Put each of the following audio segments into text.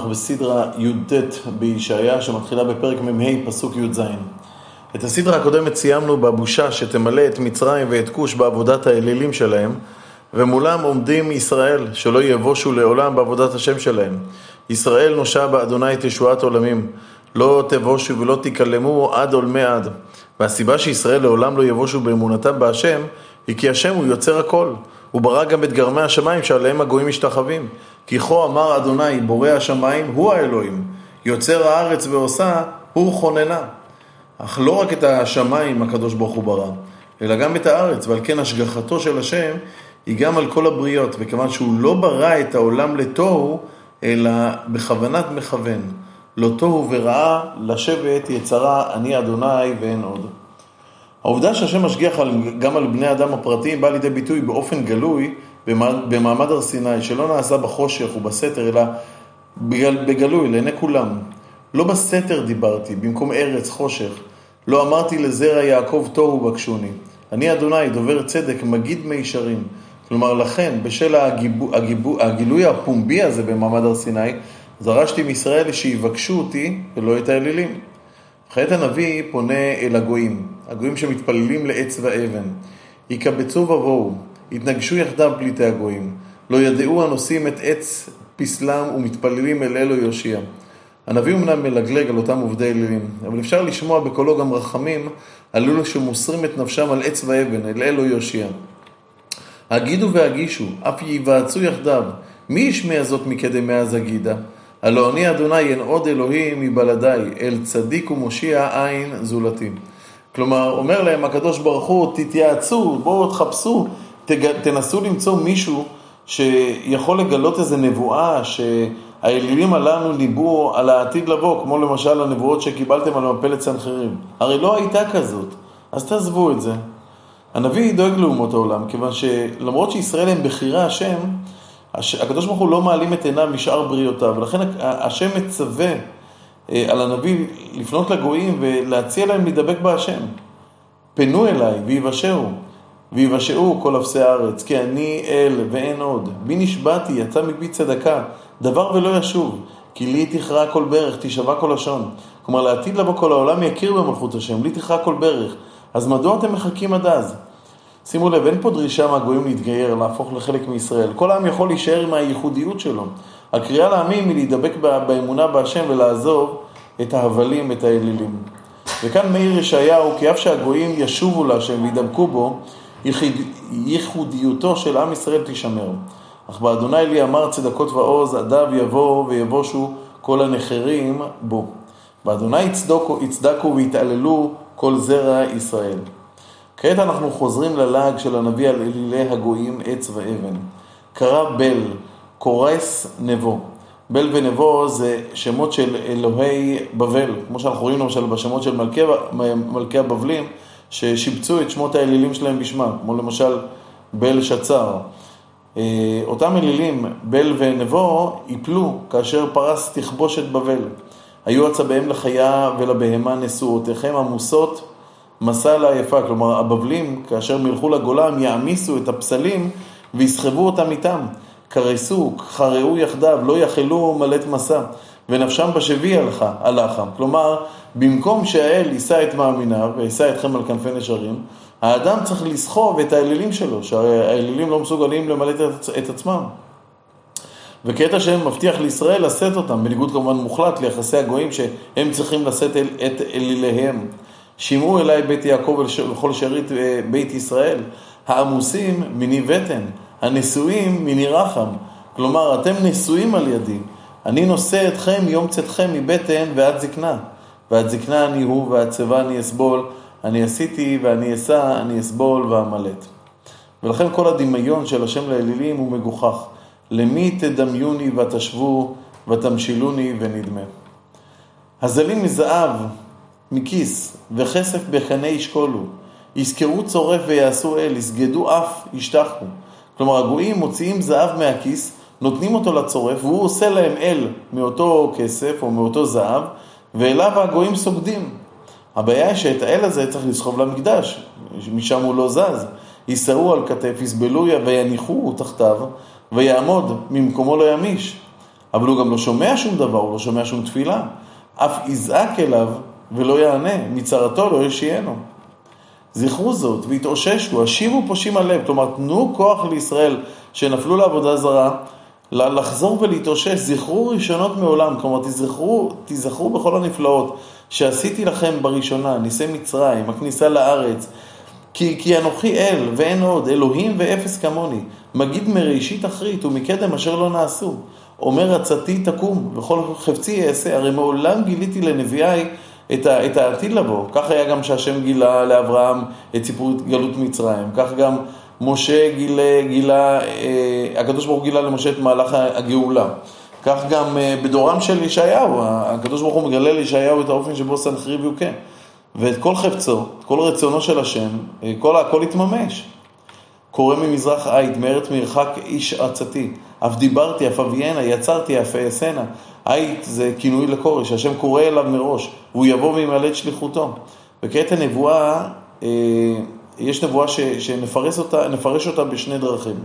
אנחנו בסדרה י"ט בישעיה שמתחילה בפרק מ"ה פסוק י"ז. את הסדרה הקודמת סיימנו בבושה שתמלא את מצרים ואת כוש בעבודת האלילים שלהם, ומולם עומדים ישראל שלא יבושו לעולם בעבודת השם שלהם. ישראל נושע באדוני תשועת עולמים, לא תבושו ולא תקלמו עד עולמי עד. והסיבה שישראל לעולם לא יבושו באמונתם בהשם היא כי השם הוא יוצר הכל. הוא ברא גם את גרמי השמיים שעליהם הגויים משתחווים. כי כה אמר אדוני בורא השמיים הוא האלוהים, יוצר הארץ ועושה הוא חוננה. אך לא רק את השמיים הקדוש ברוך הוא ברא, אלא גם את הארץ, ועל כן השגחתו של השם היא גם על כל הבריות, וכיוון שהוא לא ברא את העולם לתוהו, אלא בכוונת מכוון. לא תוהו ורעה, לשבת יצרה אני אדוני ואין עוד. העובדה שהשם משגיח גם על בני האדם הפרטיים בא לידי ביטוי באופן גלוי במעמד הר סיני, שלא נעשה בחושך ובסתר, אלא בגלוי, לעיני כולם. לא בסתר דיברתי, במקום ארץ חושך. לא אמרתי לזרע יעקב תוהו ובקשוני. אני אדוני, דובר צדק, מגיד מישרים. כלומר, לכן, בשל הגילוי הפומבי הזה במעמד הר סיני, זרשתי מישראל שיבקשו אותי ולא את האלילים. חיית הנביא פונה אל הגויים, הגויים שמתפללים לעץ ואבן. יקבצו ובואו, התנגשו יחדם פליטי הגויים. לא ידעו הנושאים את עץ פסלם ומתפללים אל אלו יושיע. הנביא אמנם מלגלג על אותם עובדי אלילים, אבל אפשר לשמוע בקולו גם רחמים על אלו שמוסרים את נפשם על עץ ואבן, אל אלו יושיע. הגידו והגישו, אף ייוועצו יחדיו. מי ישמע זאת מקדמי הזגידה? הלא אני אדוני אין עוד אלוהים מבלעדיי, אל צדיק ומושיע עין זולתי. כלומר, אומר להם הקדוש ברוך הוא, תתייעצו, בואו תחפשו, תנסו למצוא מישהו שיכול לגלות איזה נבואה שהאלילים עלינו ניבאו על העתיד לבוא, כמו למשל הנבואות שקיבלתם על מפלת סנחריב. הרי לא הייתה כזאת, אז תעזבו את זה. הנביא דואג לאומות העולם, כיוון שלמרות שישראל הם בחירה השם, הקדוש ברוך הוא לא מעלים את עיניו משאר בריאותיו, ולכן השם מצווה על הנביא לפנות לגויים ולהציע להם להידבק בהשם. פנו אליי ויבשעו כל אפסי הארץ, כי אני אל ואין עוד. בי נשבעתי, יצא מפי צדקה, דבר ולא ישוב, כי לי תכרע כל ברך, תשבע כל לשון. כלומר, לעתיד לבוא כל העולם יכיר במלכות השם, לי תכרע כל ברך. אז מדוע אתם מחכים עד אז? שימו לב, אין פה דרישה מהגויים להתגייר, להפוך לחלק מישראל. כל העם יכול להישאר מהייחודיות שלו. הקריאה לעמים היא להידבק באמונה בהשם ולעזוב את ההבלים, את האלילים. וכאן מאיר ישעיהו, כי אף שהגויים ישובו להשם וידבקו בו, ייחודיותו של עם ישראל תשמר. אך באדוני לי אמר צדקות ועוז, עדיו יבוא ויבושו כל הנחרים בו. באדוני יצדקו ויתעללו כל זרע ישראל. כעת אנחנו חוזרים ללעג של הנביא על אלילי הגויים עץ ואבן. קרא בל, קורס נבו. בל ונבו זה שמות של אלוהי בבל, כמו שאנחנו רואים למשל בשמות של מלכי הבבלים, ששיבצו את שמות האלילים שלהם בשמם, כמו למשל בל שצר. אותם אלילים, בל ונבו, יפלו כאשר פרס תכבוש את בבל. היו הצבאם לחיה ולבהמה נשואותיכם עמוסות מסע לעייפה. כלומר, הבבלים, כאשר מלכו לגולה, הם יעמיסו את הפסלים ויסחבו אותם איתם. קרסו, חרעו יחדיו, לא יחלו מלאת מסע, ונפשם בשבי הלכה. כלומר, במקום שהאל יישא את מאמיניו ויישא אתכם על כנפי נשרים, האדם צריך לסחוב את האלילים שלו, שהאלילים לא מסוגלים למלא את עצמם. וכעת השם מבטיח לישראל לשאת אותם, בניגוד כמובן מוחלט ליחסי הגויים שהם צריכים לשאת את אליליהם. שימעו אליי בית יעקב ולכל שארית בית ישראל, העמוסים מני בטן, הנשואים מני רחם. כלומר, אתם נשואים על ידי, אני נושא אתכם יום צאתכם מבטן ועד זקנה. ועד זקנה אני הוא, ועד צבא אני אסבול, אני עשיתי ואני אסע, אני אסבול ואמלט. ולכן כל הדמיון של השם לאלילים הוא מגוחך. למי תדמיוני ותשבו ותמשילוני ונדמה. הזלים מזהב מכיס וכסף בחנה ישקולו, יזכרו צורף ויעשו אל, יסגדו אף ישתחו. כלומר, הגויים מוציאים זהב מהכיס, נותנים אותו לצורף, והוא עושה להם אל מאותו כסף או מאותו זהב, ואליו הגויים סוגדים. הבעיה היא שאת האל הזה צריך לסחוב למקדש, משם הוא לא זז. יישאו על כתף, יסבלו ויניחו תחתיו, ויעמוד ממקומו לא ימיש. אבל הוא גם לא שומע שום דבר, הוא לא שומע שום תפילה. אף יזעק אליו ולא יענה, מצרתו לא ישיינו. זכרו זאת והתאוששו, השיבו פושים הלב, כלומר תנו כוח לישראל שנפלו לעבודה זרה, לחזור ולהתאושש, זכרו ראשונות מעולם, כלומר תזכרו בכל הנפלאות שעשיתי לכם בראשונה, ניסי מצרים, הכניסה לארץ, כי אנוכי אל ואין עוד, אלוהים ואפס כמוני, מגיד מראשית אחרית ומקדם אשר לא נעשו, אומר עצתי תקום וכל חפצי אעשה, הרי מעולם גיליתי לנביאי את העתיד לבוא. כך היה גם שהשם גילה לאברהם את סיפור גלות מצרים, כך גם משה הקדוש ברוך הוא גילה למשה את מהלך הגאולה, כך גם בדורם של ישעיהו הקדוש ברוך הוא מגלה לישעיהו את האופן שבו סנחריב יוקה, ואת כל חפצו, כל רצונו של השם, הכל התממש. קורא ממזרח עיד, מארץ מרחק איש עצתי, אף דיברתי, אף אביינה, יצרתי, אף אעשנה. עיד זה כינוי לקורש, השם קורא אליו מראש, והוא יבוא וימלא את שליחותו. וכעת הנבואה, יש נבואה שנפרש אותה בשני דרכים.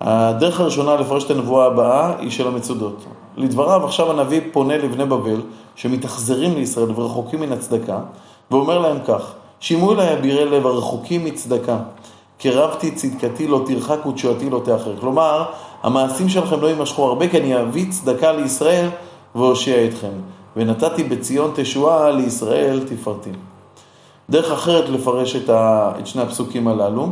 הדרך הראשונה לפרש את הנבואה הבאה היא של המצודות. לדבריו עכשיו הנביא פונה לבני בבל שמתאכזרים לישראל ורחוקים מן הצדקה, ואומר להם כך: שימו אליי אבירי לב הרחוקים מצדקה, קרבתי צדקתי לא תרחק ותשועתי לא תאחר. כלומר המעשים שלכם לא יימשכו הרבה, כי אני אביא צדקה לישראל והושיע אתכם, ונתתי בציון תשועה לישראל תפארתי. דרך אחרת לפרש את שני הפסוקים הללו,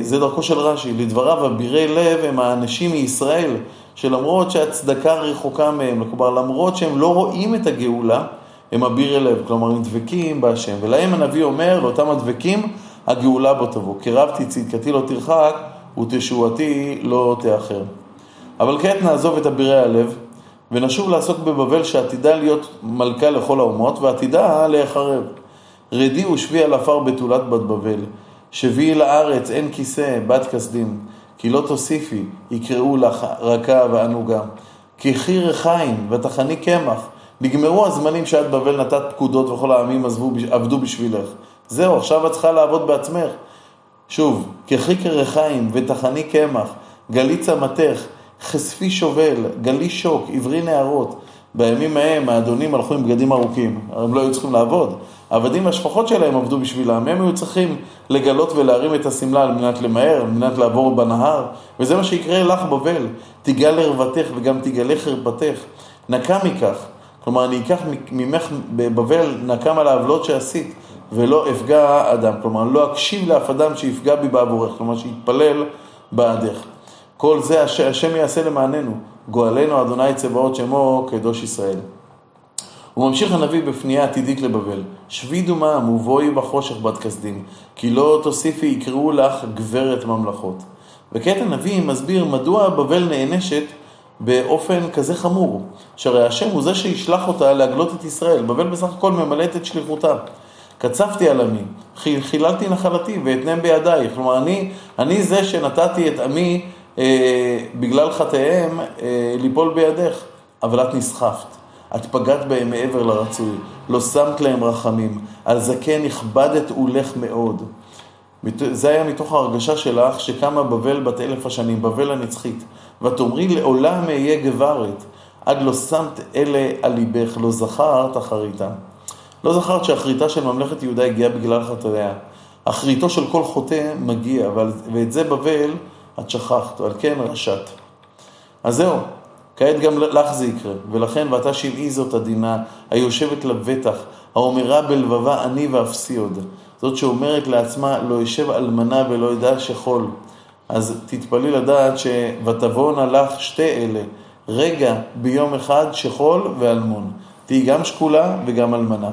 זה דרכו של רש"י. לדבריו אבירי לב הם האנשים מישראל שלמרות שהצדקה רחוקה מהם, כלומר למרות שהם לא רואים את הגאולה, הם אבירי לב, כלומר הם דבקים בהשם, ולהם הנביא אומר, לאותם הדבקים הגאולה בו תבוא, קרבתי צדקתי לא תרחק ותשועתי לא תאחר. אבל כעת נעזוב את אבירי הלב ונשוב לעסוק בבבל שעתידה להיות מלכה לכל האומות ועתידה להיחרב. רדי ושבי על עפר בתולת בת בבל, שביעי לארץ אין כיסא בת כסדים, כי לא תוסיפי יקראו לך רכה וענוגה, כי חי רחיים ותחני קמח. נגמרו הזמנים שעד בבל נתת פקודות וכל העמים עבדו בשבילך, זהו, עכשיו את צריכה לעבוד בעצמך. שוב, כחי רחיים ותחני קמח, גלי צמתך, חשפי שובל, גלי שוק, עברי נערות. בימים ההם האדונים הלכו עם בגדים ארוכים, הם לא היו צריכים לעבוד. העבדים והשפחות שלהם עבדו בשבילם, הם היו צריכים לגלות ולהרים את הסמלה על מנת למהר, על מנת לעבור בנהר, וזה מה שיקרה לך בבל, תיגל ערוותך וגם תיגלה חרפתך. נקם ייקח, כלומר אני אקח ממך בבל נקם על העבלות שעשית, ולא אפגע אדם, כלומר לא אקשיב לאף אדם שיפגע בי בעבורך, כלומר שיתפלל בעדך. כל זה השם יעשה למעננו, גואלנו אדוני צבאות שמו קדוש ישראל. הוא ממשיך הנביא בפנייה עתידית לבבל, שבי דומה מובוי בחושך בת כסדים, כי לא תוסיפי יקראו לך גברת ממלכות. וכעת הנביא מסביר מדוע בבל נענשת באופן כזה חמור, שהרי השם הוא זה שישלח אותה להגלות את ישראל, בבל בסך הכל ממלאת את שליחותה. קצפתי על עמי, חיללתי נחלתי ואתנם בידיי, כלומר אני זה שנתתי את עמי בגלל חטאיהם ליפול בידך, אבל את נסחפת, את פגעת בהם מעבר לרצוי, לא שמת להם רחמים, על זקן הכבדת ולך מאוד. זה היה מתוך ההרגשה שלך שקמה בבל בת 1000 השנים, בבל הנצחית, ואת אומרי לעולם אהיה גברת, עד לא שמת אלה על ליבך, לא זכרת אחריתה. לא זכרת שאחריתה של ממלכת יהודה הגיעה בגלל חטאיה, אחריתו של כל חוטא מגיע, ואת זה בבל את שכחת, על כן רשת. אז זהו, כעת גם לך זה יקרה, ולכן ואתה שמעי זאת הדינה, היושבת לבטח, האומרה בלבבה אני ואפסי עוד, זאת שאומרת לעצמה לא ישב אלמנה ולא ידע שחול. אז תתפלי לדעת ותבואנה לך שתי אלה, רגע ביום אחד שחול ואלמון, תהי גם שקולה וגם אלמנה.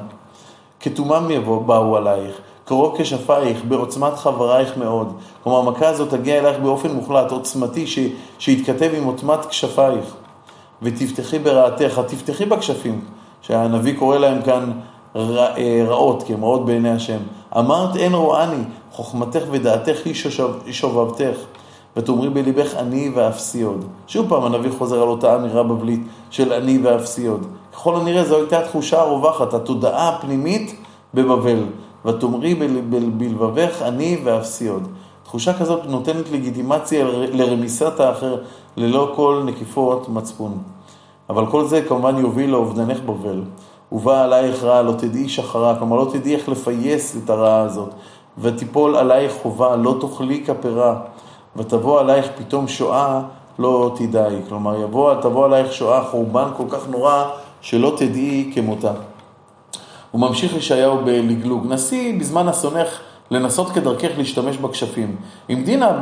כתומם יבוא באו עלייך, קרוב כשפייך, בעוצמת חברייך מאוד. כלומר, המכה הזאת תגיע אלייך באופן מוחלט, עוצמתי, שיתכתב עם עוצמת כשפייך. ותפתחי ברעתך, תפתחי בכשפים, שהנביא קורא להם כאן רעות, כי הם רעות בעיני השם. אמרת אין רואני, חוכמתך ודעתך היא שובבתך. ותאמרי בליבך אני ואפסי עוד. שוב פעם הנביא חוזר על אותה אמירה בבלית של אני ואפסי עוד. ככל הנראה זו הייתה התחושה הרווחת, התודעה הפנימית בבבל. ותאמרי בלבבך אני ואפסי עוד. תחושה כזאת נותנת לגיטימציה לרמיסת האחר, ללא כל נקיפות מצפון. אבל כל זה כמובן יוביל לאובדנך בבל. ובא עלייך רעה, לא תדעי שחרה, כלומר לא תדעי איך לפייס את הרעה הזאת. ותיפול עלייך חובה, לא תאכלי כפרה. ותבוא עלייך פתאום שואה, לא תדעי. כלומר תבוא עלייך שואה, חורבן כל כך נורא, שלא תדעי כמותה. הוא ממשיך ישעיהו בלגלוג. נסי בזמן הסונך לנסות כדרכך להשתמש בכשפים. אם דינה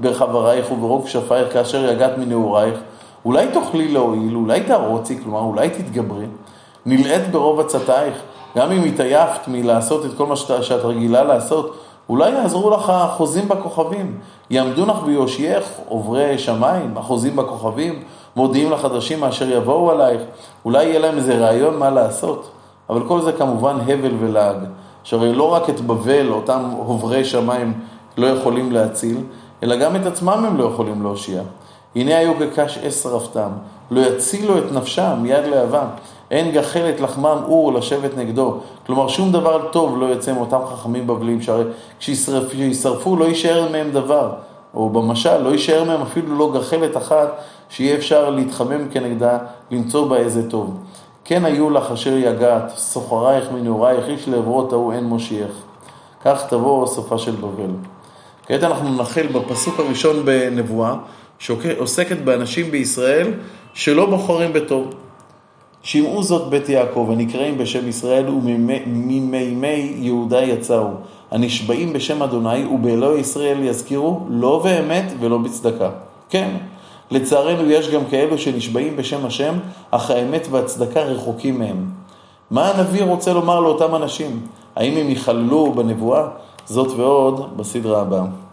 בחברייך וברוב שפייך כאשר יגעת מנעורייך, אולי תוכלי להועיל, אולי תערוצי, כלומר אולי תתגברי. נלעת ברוב הצתייך, גם אם התעייפת מלעשות את כל מה שאת רגילה לעשות, אולי יעזרו לך החוזים בכוכבים. יעמדו לך ביושייך עוברי שמיים, החוזים בכוכבים, מודיעים לחדשים אשר יבואו עלייך. אולי יהיה להם איזה רעיון מה לעשות. אבל כל זה כמובן הבל ולעג, שהרי לא רק את בבל, אותם עוברי שמיים לא יכולים להציל, אלא גם את עצמם הם לא יכולים להושיע. הנה היו כקש אסרפתם, לא יצילו את נפשם מיד להבה, אין גחלת לחמם אור לשבת נגדו. כלומר שום דבר טוב לא יצא מאותם חכמים בבלים, שהרי כשישרפו לא יישאר מהם דבר, או במשל לא יישאר מהם אפילו לא גחלת אחת, שיהיה אפשר להתחמם כנגדה, למצוא בה איזה טוב. כן היו לך אשר יגעת, סוחרייך מנעורייך, איש לעברות ההוא אין מושיעך. כך תבוא סופה של בבל. כעת אנחנו נחל בפסוק הראשון בנבואה, שעוסקת באנשים בישראל שלא בוחרים בטוב. שמעו זאת בית יעקב, הנקראים בשם ישראל וממימי יהודה יצאו, הנשבעים בשם אדוני ובאלוהי ישראל יזכירו, לא באמת ולא בצדקה. כן, לצערנו יש גם כאלו שנשבעים בשם השם, אך האמת והצדקה רחוקים מהם. מה הנביא רוצה לומר לאותם אנשים? האם הם יחללו בנבואה? זאת ועוד בסדרה הבאה.